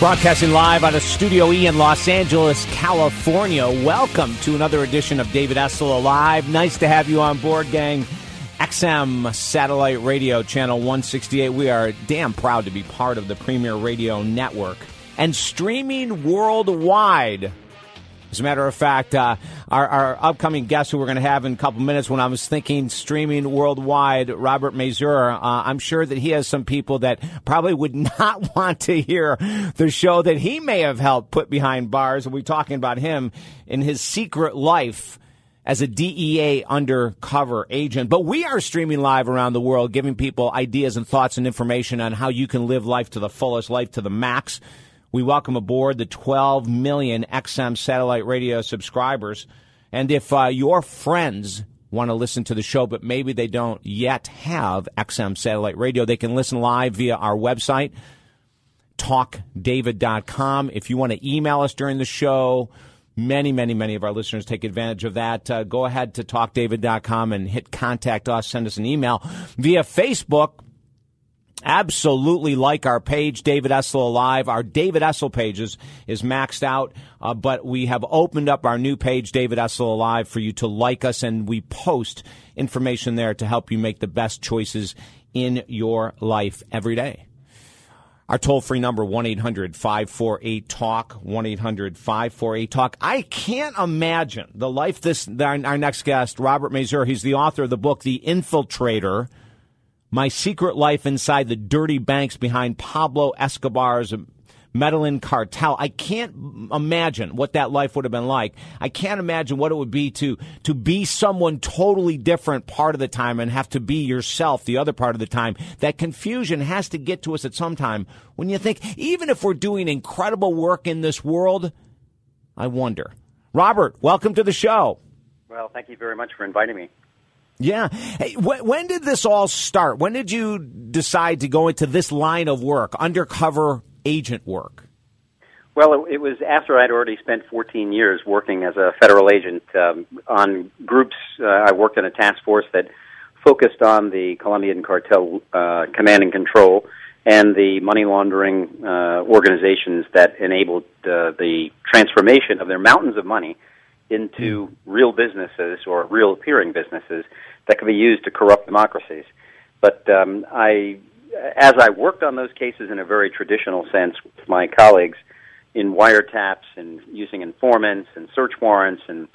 Broadcasting live out of Studio E in Los Angeles, California. Welcome to another edition of David Essel Alive. Nice to have you on board, gang. XM Satellite Radio, Channel 168. We are damn proud to be part of the Premier Radio Network and streaming worldwide. As a matter of fact, our upcoming guest who we're going to have in a couple minutes, when I was thinking streaming worldwide, Robert Mazur, I'm sure that he has some people that probably would not want to hear the show that he may have helped put behind bars. We'll be talking about him in his secret life as a DEA undercover agent. But we are streaming live around the world, giving people ideas and thoughts and information on how you can live life to the fullest, life to the max. We welcome aboard the 12 million XM Satellite Radio subscribers. And if your friends want to listen to the show, but maybe they don't yet have XM Satellite Radio, they can listen live via our website, talkdavid.com. If you want to email us during the show, many of our listeners take advantage of that. Go ahead to talkdavid.com and hit contact us, send us an email via Facebook. Absolutely like our page, David Essel Alive. Our David Essel pages is maxed out, but we have opened up our new page, David Essel Alive, for you to like us, and we post information there to help you make the best choices in your life every day. Our toll-free number, 1-800-548-TALK, 1-800-548-TALK. I can't imagine the life our next guest, Robert Mazur, he's the author of the book, The Infiltrator, My Secret Life Inside the Dirty Banks Behind Pablo Escobar's Medellin cartel. I can't imagine what that life would have been like. I can't imagine what it would be to be someone totally different part of the time and have to be yourself the other part of the time. That confusion has to get to us at some time when you think, even if we're doing incredible work in this world, I wonder. Robert, welcome to the show. Well, thank you very much for inviting me. Yeah. Hey, when did this all start? When did you decide to go into this line of work, undercover agent work? Well, it was after I'd already spent 14 years working as a federal agent on groups. I worked in a task force that focused on the Colombian cartel command and control and the money laundering organizations that enabled the transformation of their mountains of money into real businesses or real appearing businesses that could be used to corrupt democracies. But as I worked on those cases in a very traditional sense with my colleagues in wiretaps and using informants and search warrants and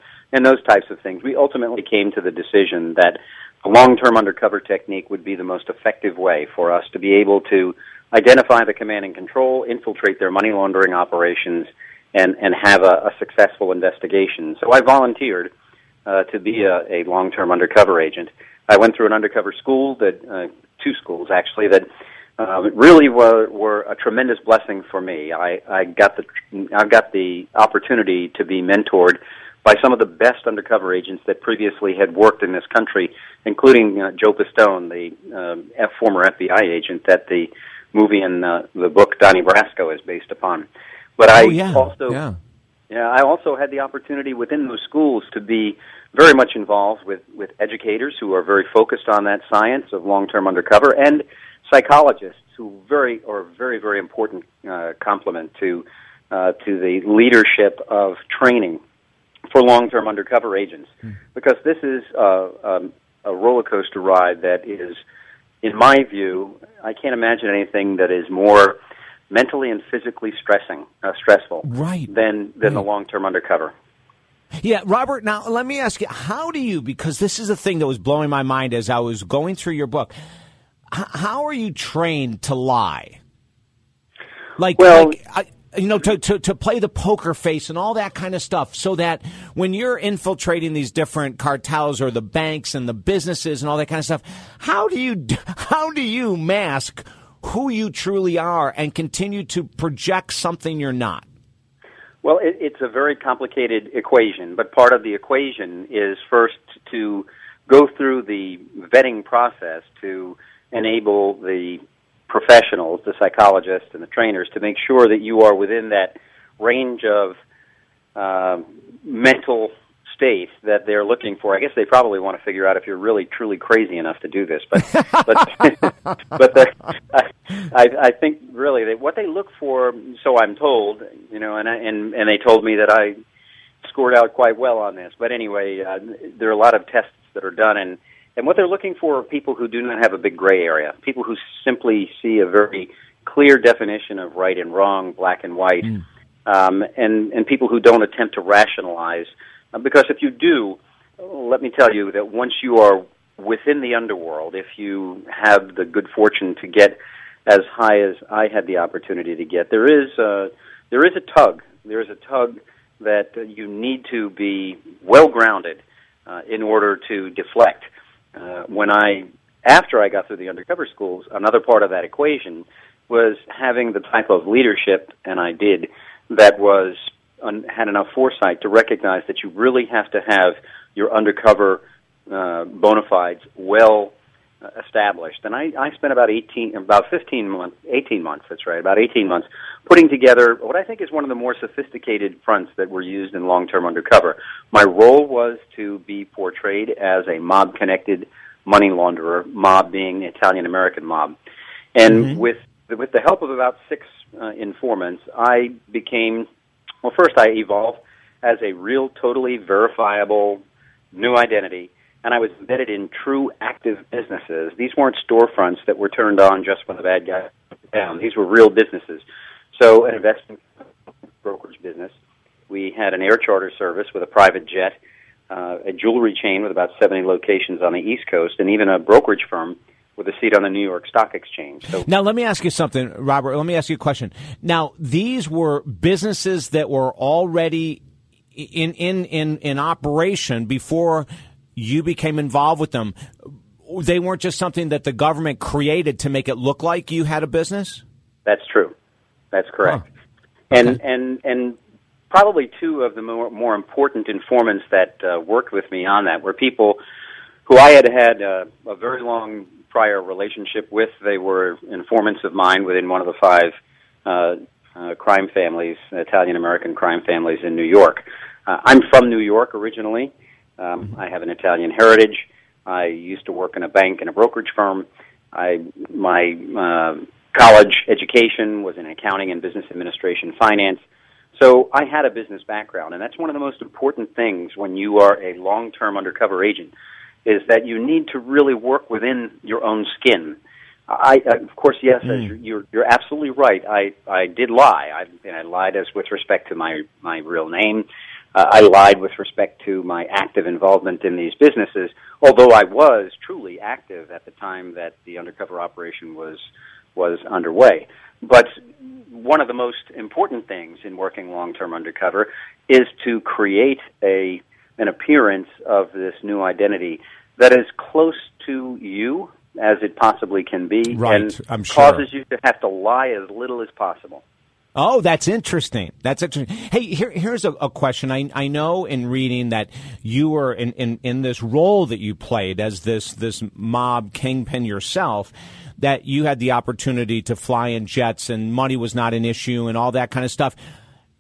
those types of things, we ultimately came to the decision that a long-term undercover technique would be the most effective way for us to be able to identify the command and control, infiltrate their money laundering operations, and have a successful investigation. So I volunteered to be a long-term undercover agent. I went through an undercover school, two schools actually, that really were a tremendous blessing for me. I got the opportunity to be mentored by some of the best undercover agents that previously had worked in this country, including Joe Pistone, the former FBI agent that the movie and the book Donnie Brasco is based upon. But I also had the opportunity within those schools to be very much involved with educators who are very focused on that science of long-term undercover and psychologists who are very, very important complement to the leadership of training for long-term undercover agents, because this is a roller coaster ride that is, in my view, I can't imagine anything that is more mentally and physically stressful than the long-term undercover. Yeah, Robert, now let me ask you, how do you, because this is a thing that was blowing my mind as I was going through your book, how are you trained to lie? To play the poker face and all that kind of stuff, so that when you're infiltrating these different cartels or the banks and the businesses and all that kind of stuff, how do you mask who you truly are and continue to project something you're not? Well, it's a very complicated equation, but part of the equation is first to go through the vetting process to enable the professionals, the psychologists and the trainers, to make sure that you are within that range of mental state that they're looking for. I guess they probably want to figure out if you're really, truly crazy enough to do this. But But I think really what they look for, so I'm told, you know, and they told me that I scored out quite well on this. But anyway, there are a lot of tests that are done, and what they're looking for are people who do not have a big gray area, people who simply see a very clear definition of right and wrong, black and white, and people who don't attempt to rationalize. Because if you do, let me tell you that once you are within the underworld, if you have the good fortune to get as high as I had the opportunity to get, there is a tug that you need to be well grounded in order to deflect. After I got through the undercover schools, another part of that equation was having the type of leadership, and I did, that was had enough foresight to recognize that you really have to have your undercover bona fides well established. And I spent about 18 months putting together what I think is one of the more sophisticated fronts that were used in long-term undercover. My role was to be portrayed as a mob-connected money launderer, mob being the Italian-American mob. And with the help of about six informants, I became, well, first I evolved as a real, totally verifiable new identity, and I was embedded in true active businesses. These weren't storefronts that were turned on just when the bad guys were down. These were real businesses. So an investment brokerage business. We had an air charter service with a private jet, a jewelry chain with about 70 locations on the East Coast, and even a brokerage firm with a seat on the New York Stock Exchange. So now, let me ask you something, Robert. Let me ask you a question. Now, these were businesses that were already in operation before you became involved with them. They weren't just something that the government created to make it look like you had a business? That's true. That's correct. Huh. Okay. And probably two of the more important informants that worked with me on that were people who I had a very long prior relationship with. They were informants of mine within one of the five crime families, Italian-American crime families in New York. I'm from New York originally. I have an Italian heritage. I used to work in a bank and a brokerage firm. My college education was in accounting and business administration finance. So I had a business background, and that's one of the most important things when you are a long-term undercover agent, is that you need to really work within your own skin. You're absolutely right. I did lie. I lied as with respect to my real name. I lied with respect to my active involvement in these businesses, although I was truly active at the time that the undercover operation was underway. But one of the most important things in working long-term undercover is to create an appearance of this new identity that is close to you as it possibly can be, right, and I'm sure causes you to have to lie as little as possible. Oh, that's interesting. That's interesting. Hey, here's a question. I know in reading that you were in this role that you played as this mob kingpin yourself, that you had the opportunity to fly in jets and money was not an issue and all that kind of stuff.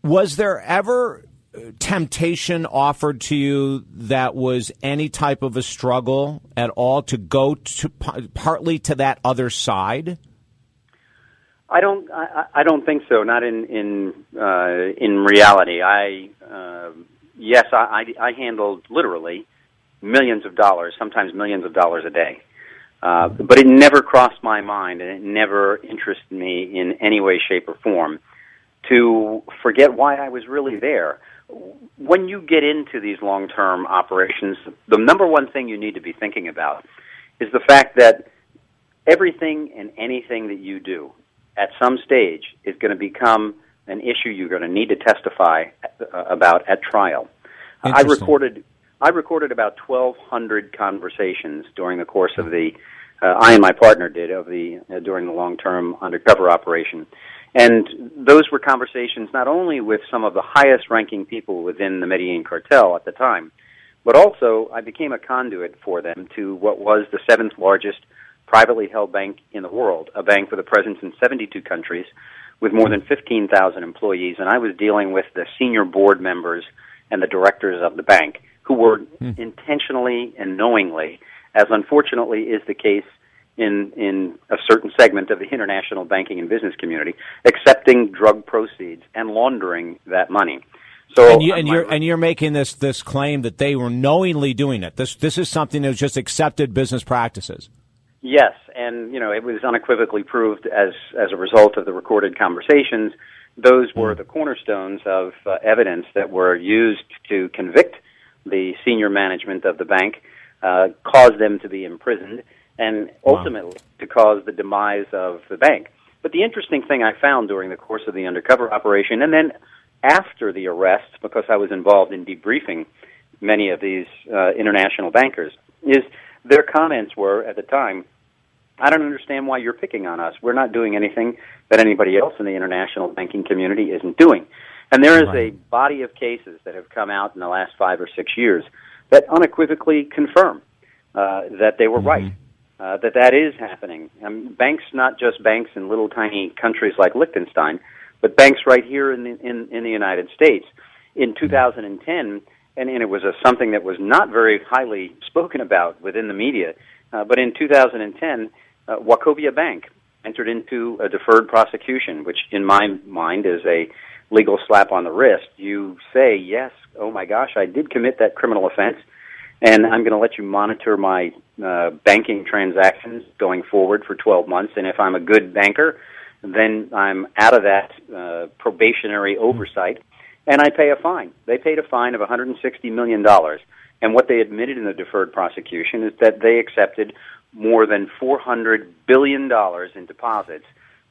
Was there ever temptation offered to you that was any type of a struggle at all to go to partly to that other side? I don't think so. Not in reality. I handled literally millions of dollars, sometimes millions of dollars a day. But it never crossed my mind, and it never interested me in any way, shape, or form to forget why I was really there. When you get into these long-term operations, the number one thing you need to be thinking about is the fact that everything and anything that you do at some stage is going to become an issue you're going to need to testify about at trial. I recorded about 1,200 conversations during the course of I and my partner did, during the long-term undercover operation. And those were conversations not only with some of the highest-ranking people within the Medellin cartel at the time, but also I became a conduit for them to what was the seventh-largest privately held bank in the world, a bank with a presence in 72 countries with more than 15,000 employees. And I was dealing with the senior board members and the directors of the bank who were intentionally and knowingly, as unfortunately is the case in a certain segment of the international banking and business community, accepting drug proceeds and laundering that money. So and you're making this claim that they were knowingly doing it. This is something that was just accepted business practices. Yes, and you know it was unequivocally proved as a result of the recorded conversations. Those were the cornerstones of evidence that were used to convict the senior management of the bank, cause them to be imprisoned, and ultimately to cause the demise of the bank. But the interesting thing I found during the course of the undercover operation, and then after the arrest, because I was involved in debriefing many of these international bankers, is their comments were, at the time, I don't understand why you're picking on us. We're not doing anything that anybody else in the international banking community isn't doing. And there is a body of cases that have come out in the last 5 or 6 years that unequivocally confirm that they were right, that is happening. Banks, not just banks in little tiny countries like Liechtenstein, but banks right here in the United States. In 2010, and it was something that was not very highly spoken about within the media, but in 2010, Wachovia Bank entered into a deferred prosecution, which in my mind is a legal slap on the wrist. You say, yes, oh my gosh, I did commit that criminal offense, and I'm going to let you monitor my banking transactions going forward for 12 months, and if I'm a good banker, then I'm out of that probationary oversight, and I pay a fine. They paid a fine of $160 million, and what they admitted in the deferred prosecution is that they accepted more than $400 billion in deposits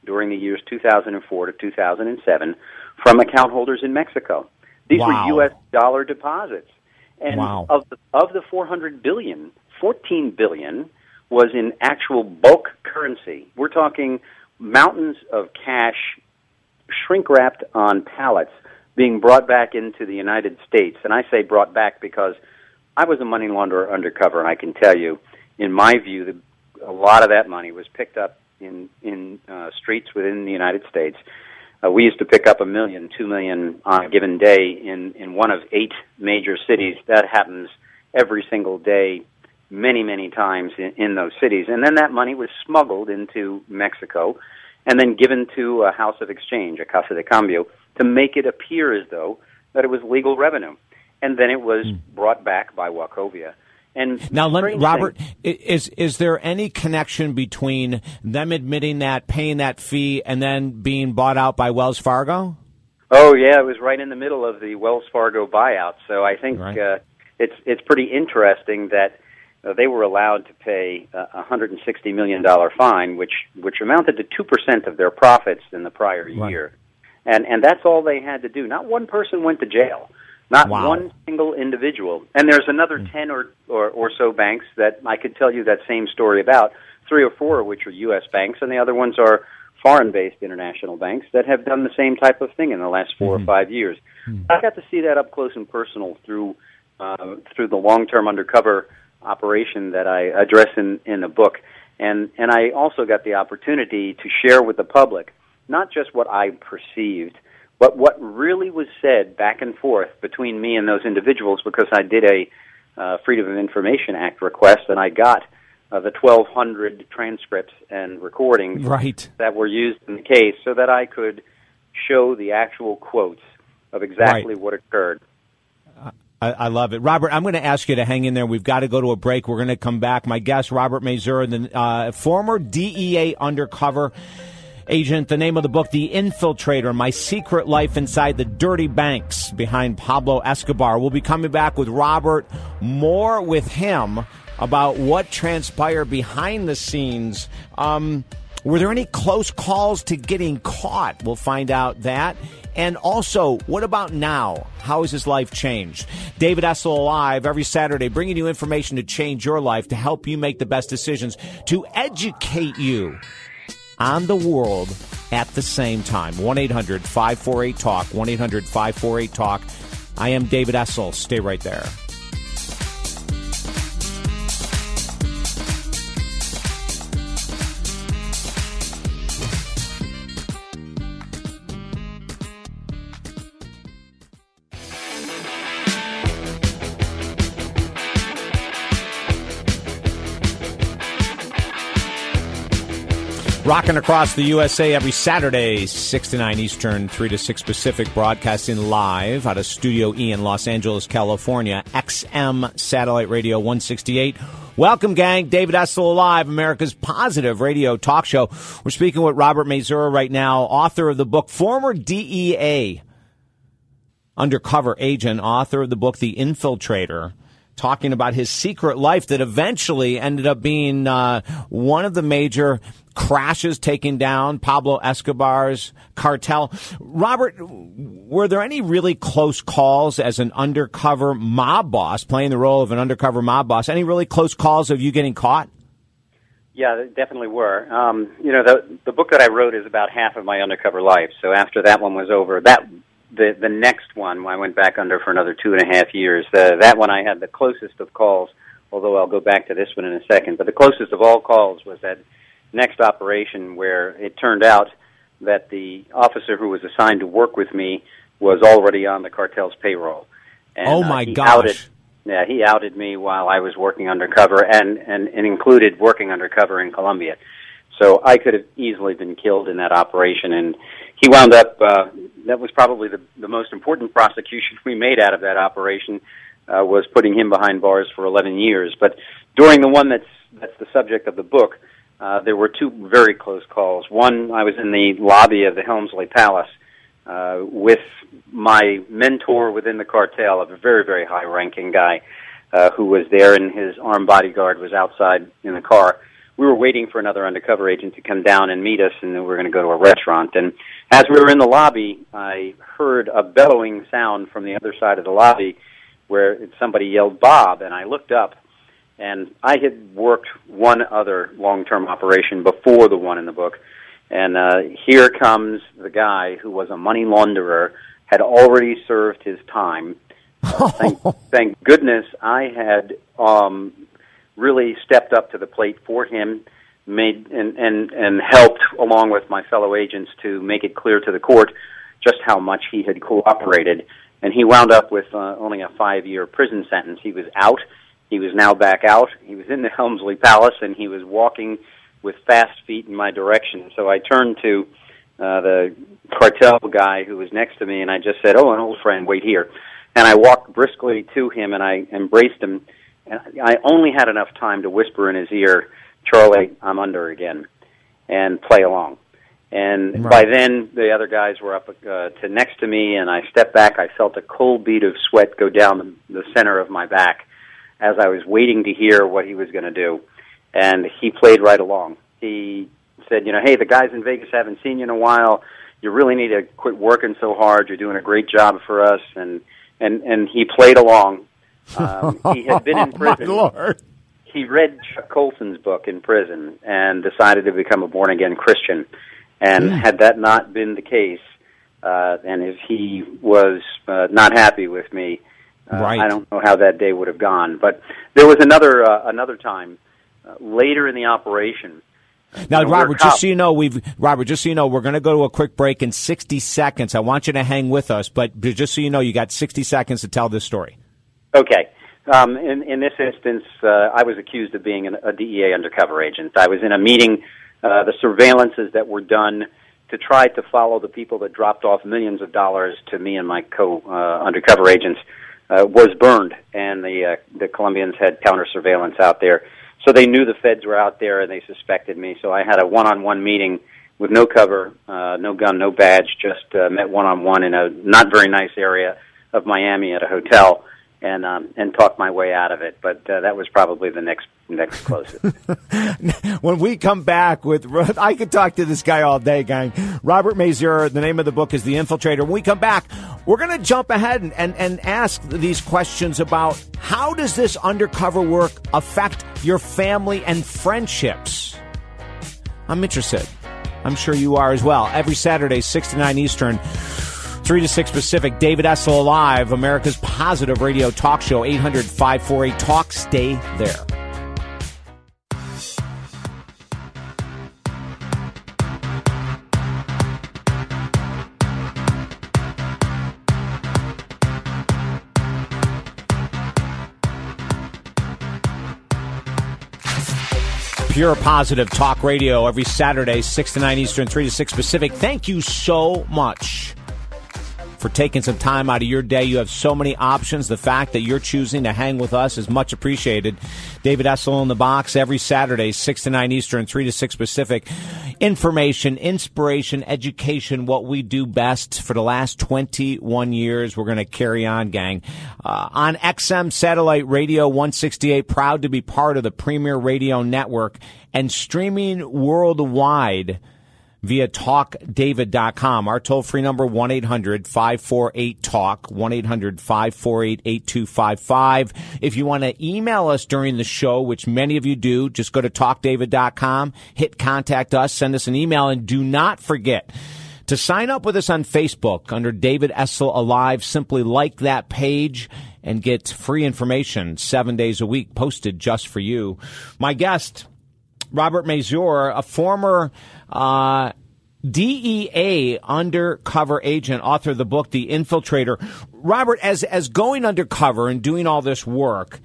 during the years 2004 to 2007 from account holders in Mexico. These were U.S. dollar deposits. And of the $400 billion, $14 billion was in actual bulk currency. We're talking mountains of cash shrink-wrapped on pallets being brought back into the United States. And I say brought back because I was a money launderer undercover, and I can tell you, in my view, a lot of that money was picked up in streets within the United States. We used to pick up 1 million, 2 million on a given day in one of 8 major cities. That happens every single day, many, many times in those cities. And then that money was smuggled into Mexico and then given to a house of exchange, a casa de cambio, to make it appear as though that it was legal revenue. And then it was brought back by Wachovia. And now, Robert, is there any connection between them admitting that, paying that fee, and then being bought out by Wells Fargo? Oh, yeah, it was right in the middle of the Wells Fargo buyout. So I think it's pretty interesting that they were allowed to pay a $160 million fine, which amounted to 2% of their profits in the prior year. And that's all they had to do. Not one person went to jail. Not one single individual. And there's another 10 or so banks that I could tell you that same story about, 3 or 4 of which are U.S. banks, and the other ones are foreign-based international banks that have done the same type of thing in the last 4 or 5 years. I got to see that up close and personal through the long-term undercover operation that I address in the book. And I also got the opportunity to share with the public not just what I perceived, but what really was said back and forth between me and those individuals, because I did a Freedom of Information Act request, and I got the 1,200 transcripts and recordings that were used in the case so that I could show the actual quotes of exactly what occurred. I love it. Robert, I'm going to ask you to hang in there. We've got to go to a break. We're going to come back. My guest, Robert Mazur, the former DEA undercover agent, the name of the book, The Infiltrator, My Secret Life Inside the Dirty Banks Behind Pablo Escobar. We'll be coming back with Robert, more with him about what transpired behind the scenes. Were there any close calls to getting caught? We'll find out that. And also, what about now? How has his life changed? David Essel Live every Saturday, bringing you information to change your life, to help you make the best decisions, to educate you on the world at the same time. 1-800-548-TALK, 1-800-548-TALK. I am David Essel. Stay right there. Rocking across the USA every Saturday, 6 to 9 Eastern, 3 to 6 Pacific, broadcasting live out of Studio E in Los Angeles, California, XM Satellite Radio 168. Welcome, gang. David Essel Live, America's positive radio talk show. We're speaking with Robert Mazur right now, author of the book, former DEA undercover agent, author of the book, The Infiltrator, talking about his secret life that eventually ended up being one of the major crashes taking down Pablo Escobar's cartel. Robert, were there any really close calls as an undercover mob boss, playing the role of an undercover mob boss? Any really close calls of you getting caught? Yeah, there definitely were. You know, the book that I wrote is about half of my undercover life. So after that one was over, the next one I went back under for another 2.5 years. That one I had the closest of calls, although I'll go back to this one in a second. But the closest of all calls was that next operation where it turned out that the officer who was assigned to work with me was already on the cartel's payroll. And, oh, my gosh. He outed me while I was working undercover and included working undercover in Colombia. So I could have easily been killed in that operation, and he wound up, that was probably the most important prosecution we made out of that operation, was putting him behind bars for 11 years. But during the one that's the subject of the book, there were two very close calls. One, I was in the lobby of the Helmsley Palace with my mentor within the cartel, a very, very high-ranking guy who was there, and his armed bodyguard was outside in the car. We were waiting for another undercover agent to come down and meet us, and then we were going to go to a restaurant. And as we were in the lobby, I heard a bellowing sound from the other side of the lobby where somebody yelled, "Bob," and I looked up, and I had worked one other long-term operation before the one in the book. And here comes the guy who was a money launderer, had already served his time. Thank goodness I had... really stepped up to the plate for him, and helped along with my fellow agents to make it clear to the court just how much he had cooperated. And he wound up with only a 5-year prison sentence. He was out. He was now back out. He was in the Helmsley Palace, and he was walking with fast feet in my direction. So I turned to the cartel guy who was next to me, and I just said, "Oh, an old friend, wait here." And I walked briskly to him, and I embraced him. And I only had enough time to whisper in his ear, "Charlie, I'm under again," and play along. And right. By then, the other guys were up to next to me, and I stepped back. I felt a cold bead of sweat go down the center of my back as I was waiting to hear what he was going to do. And he played right along. He said, "You know, hey, the guys in Vegas haven't seen you in a while. You really need to quit working so hard. You're doing a great job for us." And he played along. He had been in prison. My Lord. He read Chuck Colson's book in prison and decided to become a born-again Christian. And had that not been the case, and if he was not happy with me, right. I don't know how that day would have gone. But there was another time later in the operation. Now, Robert, just so you know, we're going to go to a quick break in 60 seconds. I want you to hang with us, but just so you know, you got 60 seconds to tell this story. Okay. In this instance, I was accused of being a DEA undercover agent. I was in a meeting. The surveillances that were done to try to follow the people that dropped off millions of dollars to me and my undercover agents was burned, and the Colombians had counter-surveillance out there. So they knew the feds were out there, and they suspected me. So I had a one-on-one meeting with no cover, no gun, no badge, just met one-on-one in a not very nice area of Miami at a hotel. And talk my way out of it, but that was probably the next closest. When we come back I could talk to this guy all day, gang. Robert Mazur, the name of the book is The Infiltrator. When we come back, we're going to jump ahead and ask these questions about how does this undercover work affect your family and friendships? I'm interested. I'm sure you are as well. Every Saturday, 6 to 9 Eastern. 3 to 6 Pacific, David Essel Live, America's positive radio talk show, 800-548-TALK. Stay there. Pure Positive Talk Radio every Saturday, 6 to 9 Eastern, 3 to 6 Pacific. Thank you so much for taking some time out of your day. You have so many options. The fact that you're choosing to hang with us is much appreciated. David Essel in the box every Saturday, 6 to 9 Eastern, 3 to 6 Pacific. Information, inspiration, education, what we do best for the last 21 years. We're going to carry on, gang. On XM Satellite Radio 168, proud to be part of the Premier Radio Network and streaming worldwide via talkdavid.com. Our toll-free number, 1-800-548-TALK, 1-800-548-8255. If you want to email us during the show, which many of you do, just go to talkdavid.com, hit contact us, send us an email, and do not forget to sign up with us on Facebook under David Essel Alive. Simply like that page and get free information 7 days a week posted just for you. My guest, Robert Mazur, a former DEA undercover agent, author of the book, The Infiltrator. Robert, as going undercover and doing all this work,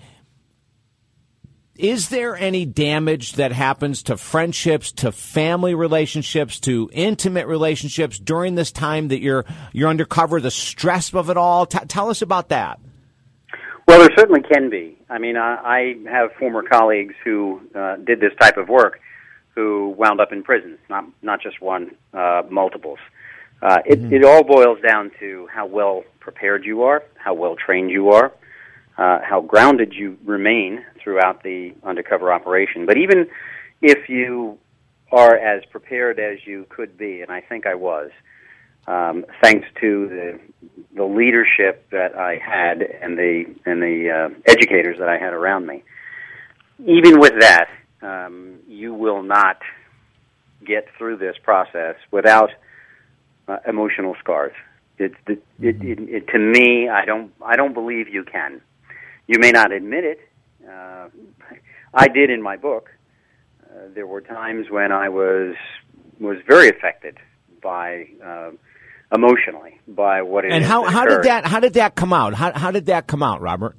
is there any damage that happens to friendships, to family relationships, to intimate relationships during this time that you're undercover, the stress of it all? Tell us about that. Well, there certainly can be. I mean, I have former colleagues who did this type of work who wound up in prisons, not just one, multiples. It all boils down to how well prepared you are, how well trained you are, how grounded you remain throughout the undercover operation. But even if you are as prepared as you could be, and I think I was, thanks to the leadership that I had and the educators that I had around me, even with that, you will not get through this process without emotional scars. To me, I don't believe you can. You may not admit it. I did in my book. There were times when I was very affected by emotionally by what it is. And how did that come out? How did that come out, Robert?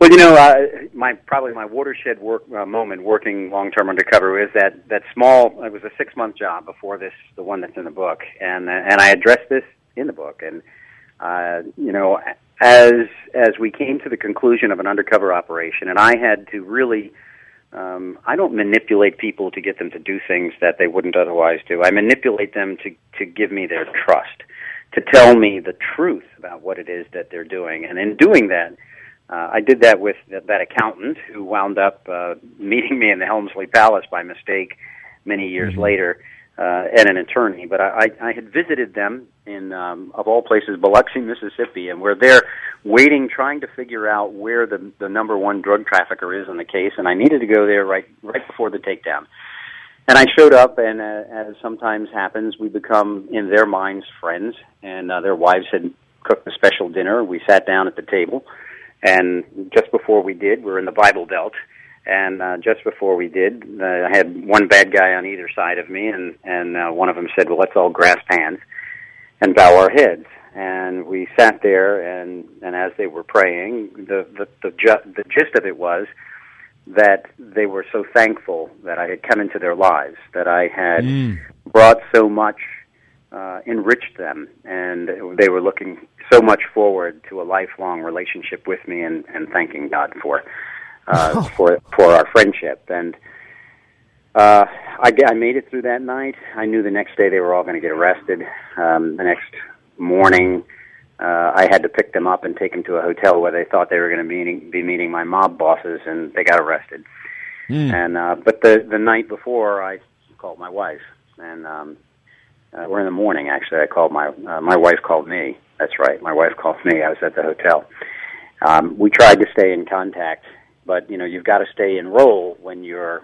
Well, you know, my watershed moment working long-term undercover is that small. It was a 6-month job before this, the one that's in the book, and I addressed this in the book. And you know, as we came to the conclusion of an undercover operation, and I had to really. I don't manipulate people to get them to do things that they wouldn't otherwise do. I manipulate them to give me their trust, to tell me the truth about what it is that they're doing. And in doing that, I did that with that accountant who wound up meeting me in the Helmsley Palace by mistake many years later, and an attorney. But I had visited them in, of all places, Biloxi, Mississippi, and we're there waiting, trying to figure out where the number one drug trafficker is in the case, and I needed to go there right before the takedown. And I showed up, and as sometimes happens, we become, in their minds, friends, and their wives had cooked a special dinner. We sat down at the table, and just before we did, we're in the Bible Belt, and just before we did, I had one bad guy on either side of me, and one of them said, well, let's all grasp hands and bow our heads. And we sat there, and as they were praying, the gist of it was that they were so thankful that I had come into their lives, that I had brought so much, enriched them, and they were looking so much forward to a lifelong relationship with me, and thanking God for our friendship. And I made it through that night. I knew the next day they were all going to get arrested. The next morning, I had to pick them up and take them to a hotel where they thought they were going to be meeting my mob bosses, and they got arrested. And but the night before, I called my wife, and or in the morning actually, I called my wife called me. That's right, my wife called me. I was at the hotel. We tried to stay in contact, but you know you've got to stay enrolled when you're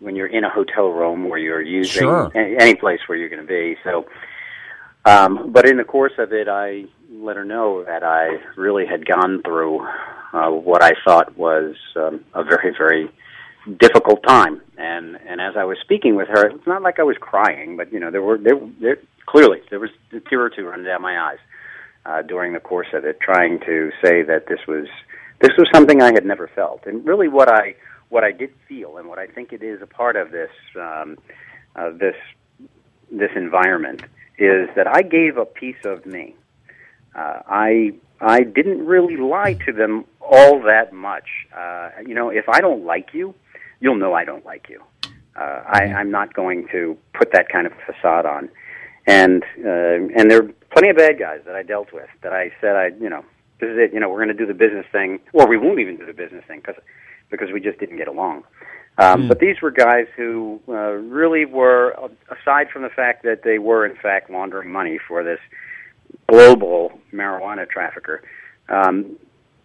in a hotel room where you're using any place where you're going to be. So, but in the course of it, I let her know that I really had gone through what I thought was a very, very difficult time. And as I was speaking with her, it's not like I was crying, but you know there was a tear or two running down my eyes during the course of it, trying to say that this was something I had never felt, and really what I what I did feel and what I think it is a part of this this environment is that I gave a piece of me. I didn't really lie to them all that much. You know, if I don't like you, you'll know I don't like you. I'm not going to put that kind of facade on. And there are plenty of bad guys that I dealt with that I said, you know, this is it, you know, we're going to do the business thing, or we won't even do the business thing because we just didn't get along. But these were guys who really were, aside from the fact that they were, in fact, laundering money for this global marijuana trafficker,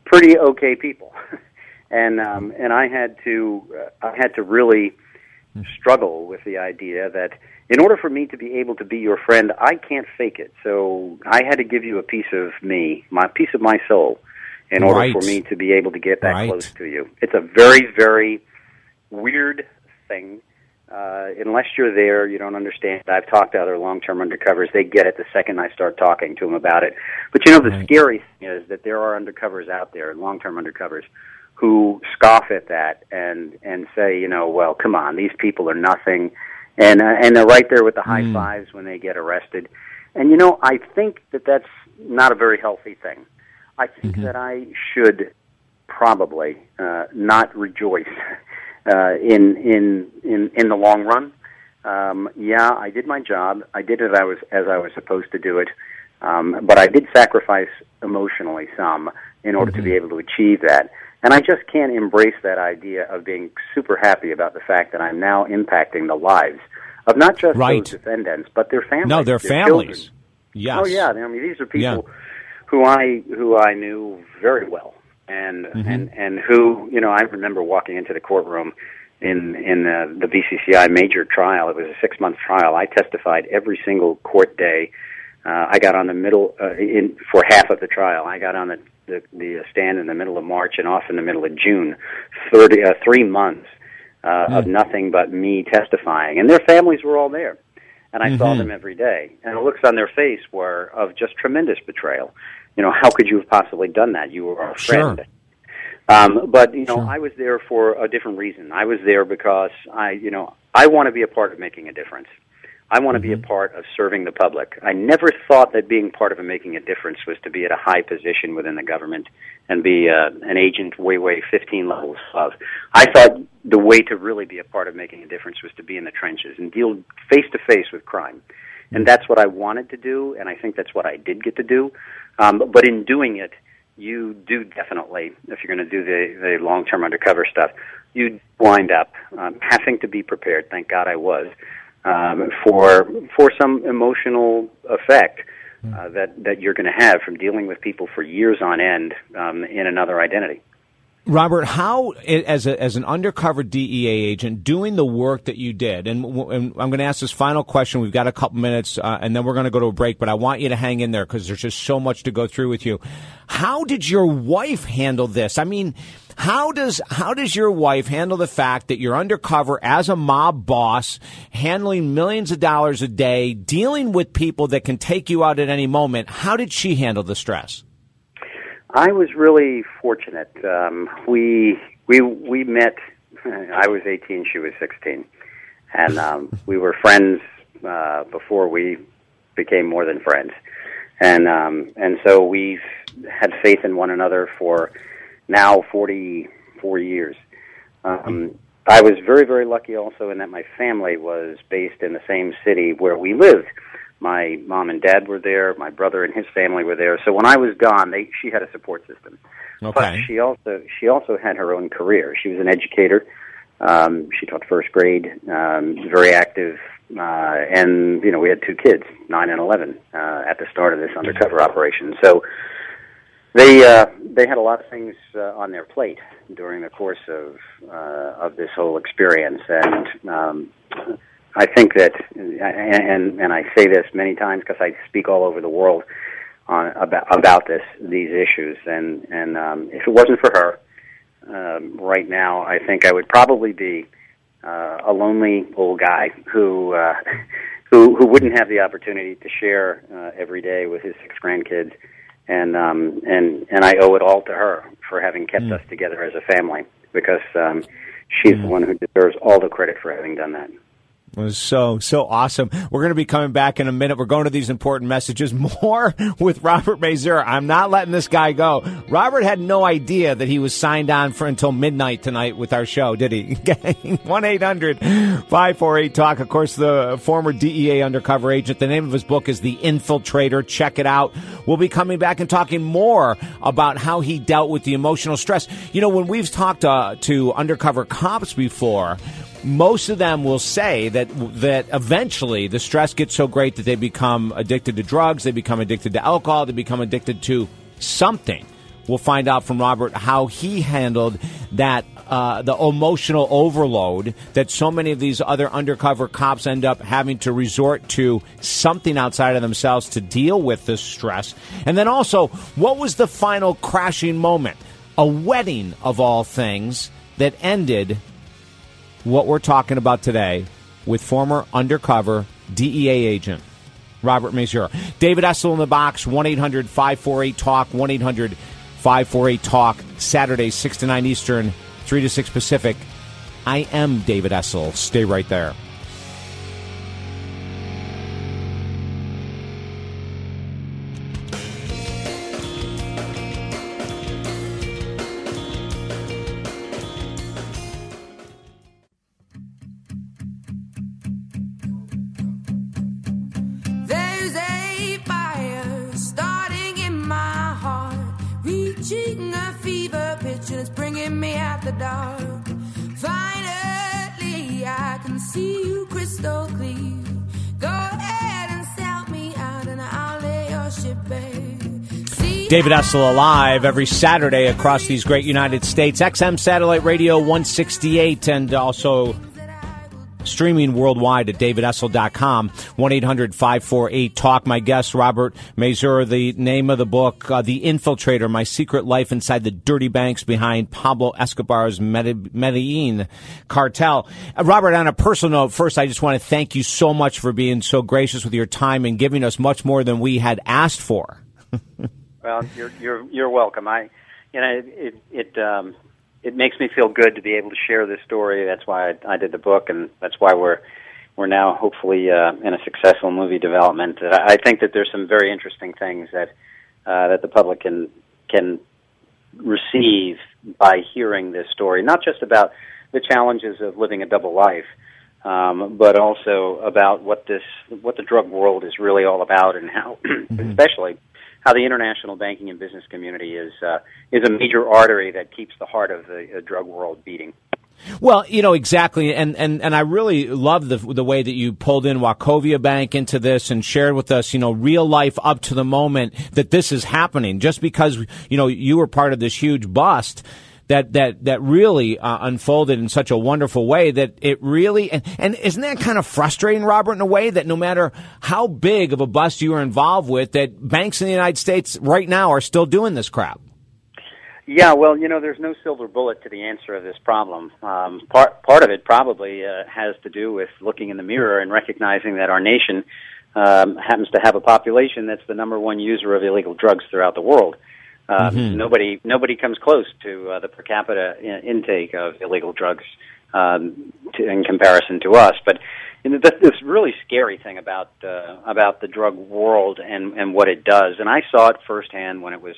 pretty okay people. And I had to really struggle with the idea that in order for me to be able to be your friend, I can't fake it. So I had to give you a piece of me, my piece of my soul, in order for me to be able to get that close to you. It's a very, very weird thing. Unless you're there, you don't understand. I've talked to other long-term undercovers. They get it the second I start talking to them about it. But, you know, the scary thing is that there are undercovers out there, long-term undercovers, who scoff at that and say, you know, well, come on, these people are nothing. And they're right there with the high fives when they get arrested. And, you know, I think that that's not a very healthy thing. I think that I should probably not rejoice in the long run. Yeah, I did my job. I did it as I was supposed to do it. But I did sacrifice emotionally some in order to be able to achieve that. And I just can't embrace that idea of being super happy about the fact that I'm now impacting the lives of not just those defendants, but their families. No, their families. Yes. Oh, yeah. I mean, these are people who I knew very well, and who, you know, I remember walking into the courtroom in the BCCI major trial. It was a 6-month trial. I testified every single court day. I got on the middle for half of the trial. I got on the stand in the middle of March and off in the middle of June, 3 months of nothing but me testifying. And their families were all there, and I saw them every day. And the looks on their face were of just tremendous betrayal. You know, how could you have possibly done that? You were our friend. But, you know, I was there for a different reason. I was there because I want to be a part of making a difference. I want to be a part of serving the public. I never thought that being part of making a difference was to be at a high position within the government and be an agent way 15 levels above. I thought the way to really be a part of making a difference was to be in the trenches and deal face-to-face with crime. And that's what I wanted to do, and I think that's what I did get to do. But in doing it, you do definitely, if you're going to do the long-term undercover stuff, you wind up having to be prepared. Thank God I was. For some emotional effect that you're going to have from dealing with people for years on end in another identity. Robert, how, as an undercover DEA agent, doing the work that you did, and I'm going to ask this final question. We've got a couple minutes, and then we're going to go to a break, but I want you to hang in there because there's just so much to go through with you. How did your wife handle this? I mean, how does your wife handle the fact that you're undercover as a mob boss, handling millions of dollars a day, dealing with people that can take you out at any moment? How did she handle the stress? I was really fortunate. We met. I was 18, she was 16, and we were friends before we became more than friends. And so we've had faith in one another for now 44 years. I was very, very lucky also in that my family was based in the same city where we lived. My mom and dad were there. My brother and his family were there. So when I was gone, she had a support system. Okay. But she also had her own career. She was an educator. She taught first grade. Very active. And you know, we had 2 kids, 9 and 11, at the start of this undercover operation. So they had a lot of things on their plate during the course of this whole experience, and. I think that, and I say this many times because I speak all over the world about these issues. And if it wasn't for her, right now, I think I would probably be a lonely old guy who wouldn't have the opportunity to share every day with his 6 grandkids. And I owe it all to her for having kept us together as a family because. she's the one who deserves all the credit for having done that. It was so awesome. We're going to be coming back in a minute. We're going to these important messages. More with Robert Mazur. I'm not letting this guy go. Robert had no idea that he was signed on for until midnight tonight with our show, did he? 1-800-548-TALK. Of course, the former DEA undercover agent. The name of his book is The Infiltrator. Check it out. We'll be coming back and talking more about how he dealt with the emotional stress. You know, when we've talked to undercover cops before, most of them will say that eventually the stress gets so great that they become addicted to drugs, they become addicted to alcohol, they become addicted to something. We'll find out from Robert how he handled that, the emotional overload that so many of these other undercover cops end up having to resort to something outside of themselves to deal with this stress. And then also, what was the final crashing moment? A wedding, of all things, that ended what we're talking about today with former undercover DEA agent Robert Mazur. David Essel in the box, 1-800-548-TALK, 1-800-548-TALK, Saturday, 6 to 9 Eastern, 3 to 6 Pacific. I am David Essel. Stay right there. David Essel alive every Saturday across these great United States. XM Satellite Radio 168 and also streaming worldwide at davidessel.com. 1-800-548-TALK. My guest, Robert Mazur. The name of the book, The Infiltrator, My Secret Life Inside the Dirty Banks Behind Pablo Escobar's Medellin Cartel. Robert, on a personal note, first, I just want to thank you so much for being so gracious with your time and giving us much more than we had asked for. Well, you're welcome. It makes me feel good to be able to share this story. That's why I did the book, and that's why we're now hopefully in a successful movie development. I think that there's some very interesting things that the public can receive by hearing this story, not just about the challenges of living a double life, but also about what the drug world is really all about, and how, especially, how the international banking and business community is a major artery that keeps the heart of the drug world beating. Well, you know, exactly. And I really love the way that you pulled in Wachovia Bank into this and shared with us, you know, real life up to the moment that this is happening. Just because, you know, you were part of this huge bust that really unfolded in such a wonderful way that it really, and isn't that kind of frustrating, Robert, in a way that no matter how big of a bust you were involved with, that banks in the United States right now are still doing this crap? Yeah, well, you know, there's no silver bullet to the answer of this problem. Part of it probably has to do with looking in the mirror and recognizing that our nation happens to have a population that's the number one user of illegal drugs throughout the world. Nobody comes close to the per capita intake of illegal drugs in comparison to us. But this really scary thing about the drug world and what it does, and I saw it firsthand when it was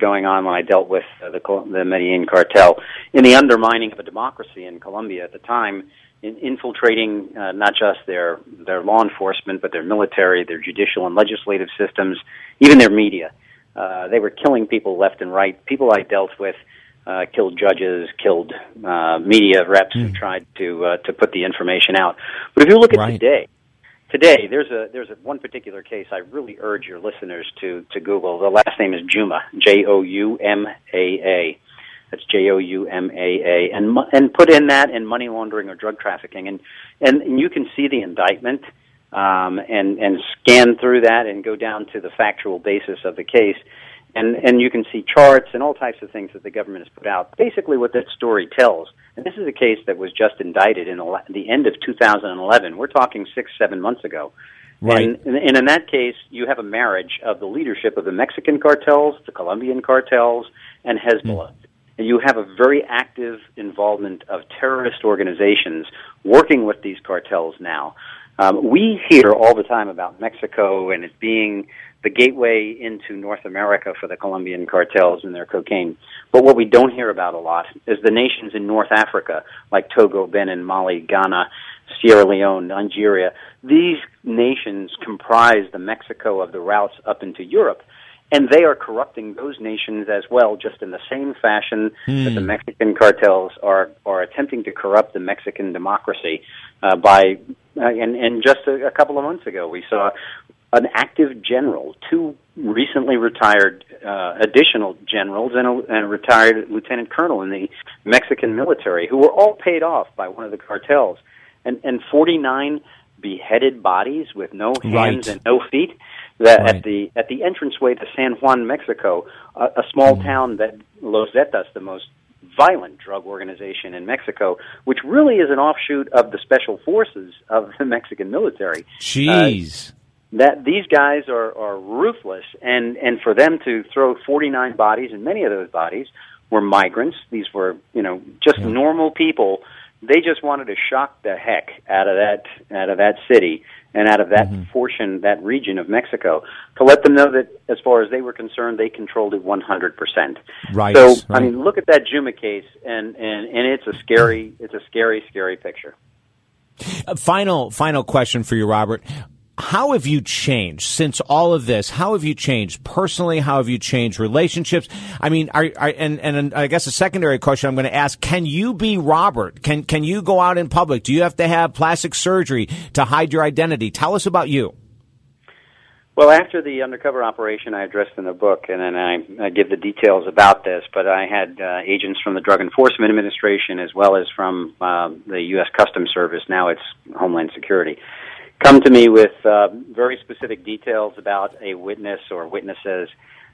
going on when I dealt with the Medellin cartel in the undermining of a democracy in Colombia at the time, in infiltrating not just their law enforcement but their military, their judicial and legislative systems, even their media. They were killing people left and right. People I dealt with killed judges, killed media reps who tried to put the information out. But if you look at today there's one particular case I really urge your listeners to Google. The last name is Juma, Joumaa. That's Joumaa, and put in that and money laundering or drug trafficking, and you can see the indictment. And scan through that and go down to the factual basis of the case. And you can see charts and all types of things that the government has put out. Basically what that story tells, and this is a case that was just indicted in the end of 2011. We're talking 6-7 months ago. Right. And in that case, you have a marriage of the leadership of the Mexican cartels, the Colombian cartels, and Hezbollah. you have a very active involvement of terrorist organizations working with these cartels now. We hear all the time about Mexico and it being the gateway into North America for the Colombian cartels and their cocaine. But what we don't hear about a lot is the nations in North Africa, like Togo, Benin, Mali, Ghana, Sierra Leone, Nigeria. These nations comprise the Mexico of the routes up into Europe. And they are corrupting those nations as well, just in the same fashion that the Mexican cartels are attempting to corrupt the Mexican democracy. And just a couple of months ago, we saw an active general, two recently retired additional generals, and a retired lieutenant colonel in the Mexican military, who were all paid off by one of the cartels, and 49 beheaded bodies with no hands and no feet. At the entranceway to San Juan, Mexico, a small town that Los Zetas, the most violent drug organization in Mexico, which really is an offshoot of the special forces of the Mexican military. That these guys are ruthless, and for them to throw 49 bodies, and many of those bodies were migrants. These were, you know, just normal people. They just wanted to shock the heck out of that city and out of that portion, that region of Mexico, to let them know that, as far as they were concerned, they controlled it 100%. Right. So, I mean, look at that Juma case, and it's a scary picture. Final question for you, Robert. How have you changed since all of this? How have you changed personally? How have you changed relationships? I mean, and I guess a secondary question I'm going to ask, can you be Robert? Can you go out in public? Do you have to have plastic surgery to hide your identity? Tell us about you. Well, after the undercover operation I addressed in the book, and then I give the details about this, but I had agents from the Drug Enforcement Administration as well as from the U.S. Customs Service, now it's Homeland Security, come to me with very specific details about a witness or witnesses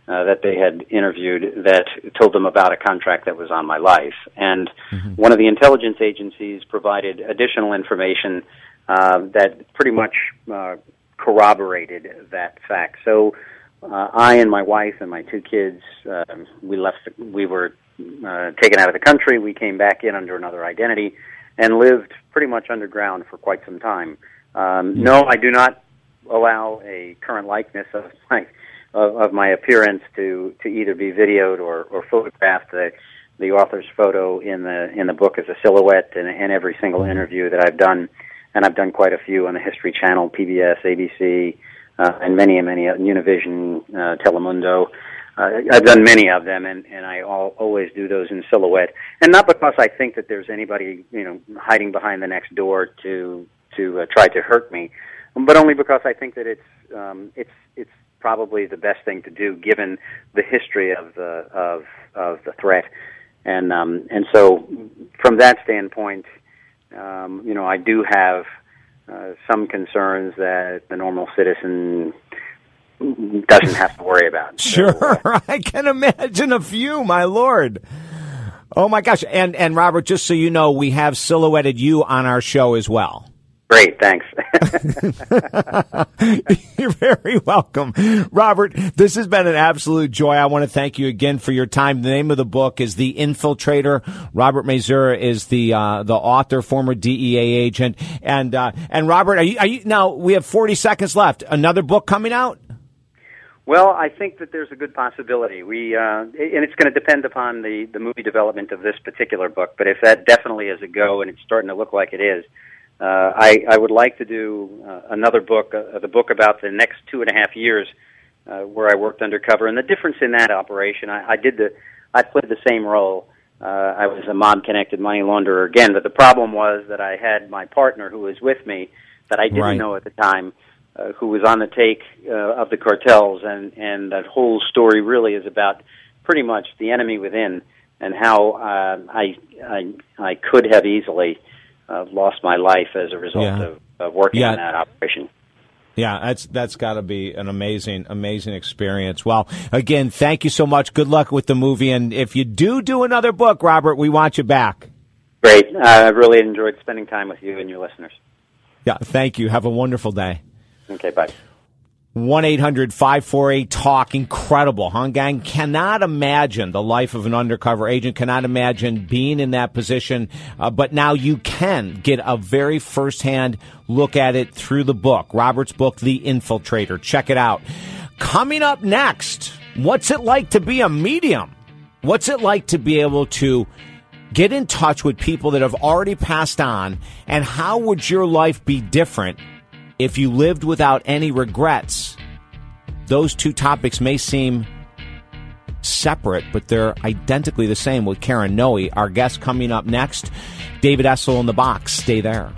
that they had interviewed that told them about a contract that was on my life. And one of the intelligence agencies provided additional information that pretty much corroborated that fact. So I and my wife and my two kids, we were taken out of the country. We came back in under another identity and lived pretty much underground for quite some time. No, I do not allow a current likeness of my appearance to either be videoed or photographed. The author's photo in the book is a silhouette in every single interview that I've done, and I've done quite a few on the History Channel, PBS, ABC, and many, Univision, Telemundo. I've done many of them, and I always do those in silhouette, and not because I think that there's anybody, you know, hiding behind the next door to try to hurt me, but only because I think that it's probably the best thing to do given the history of the threat, and so from that standpoint, you know, I do have some concerns that the normal citizen doesn't have to worry about. Sure, so, I can imagine a few, my Lord. Oh my gosh, and Robert, just so you know, we have silhouetted you on our show as well. Great, thanks. You're very welcome. Robert, this has been an absolute joy. I want to thank you again for your time. The name of the book is The Infiltrator. Robert Mazur is the author, former DEA agent. And Robert, are you now we have 40 seconds left. Another book coming out? Well, I think that there's a good possibility. And it's going to depend upon the movie development of this particular book, but if that definitely is a go and it's starting to look like it is, I would like to do another book, the book about the next 2.5 years where I worked undercover. And the difference in that operation, I played the same role. I was a mob-connected money launderer again, but the problem was that I had my partner who was with me that I didn't know at the time, who was on the take of the cartels. And that whole story really is about pretty much the enemy within and how I could have easily lost my life as a result of working on that operation. Yeah, that's got to be an amazing experience. Well, again, thank you so much. Good luck with the movie, and if you do another book, Robert, we want you back. Great. I really enjoyed spending time with you and your listeners. Yeah, thank you. Have a wonderful day. Okay, bye. 1-800-548-TALK. Incredible, huh, gang? Cannot imagine the life of an undercover agent. Cannot imagine being in that position. But now you can get a very firsthand look at it through the book. Robert's book, The Infiltrator. Check it out. Coming up next, what's it like to be a medium? What's it like to be able to get in touch with people that have already passed on? And how would your life be different if you lived without any regrets? Those two topics may seem separate, but they're identically the same with Karen Noe, our guest, coming up next. David Essel in the box. Stay there.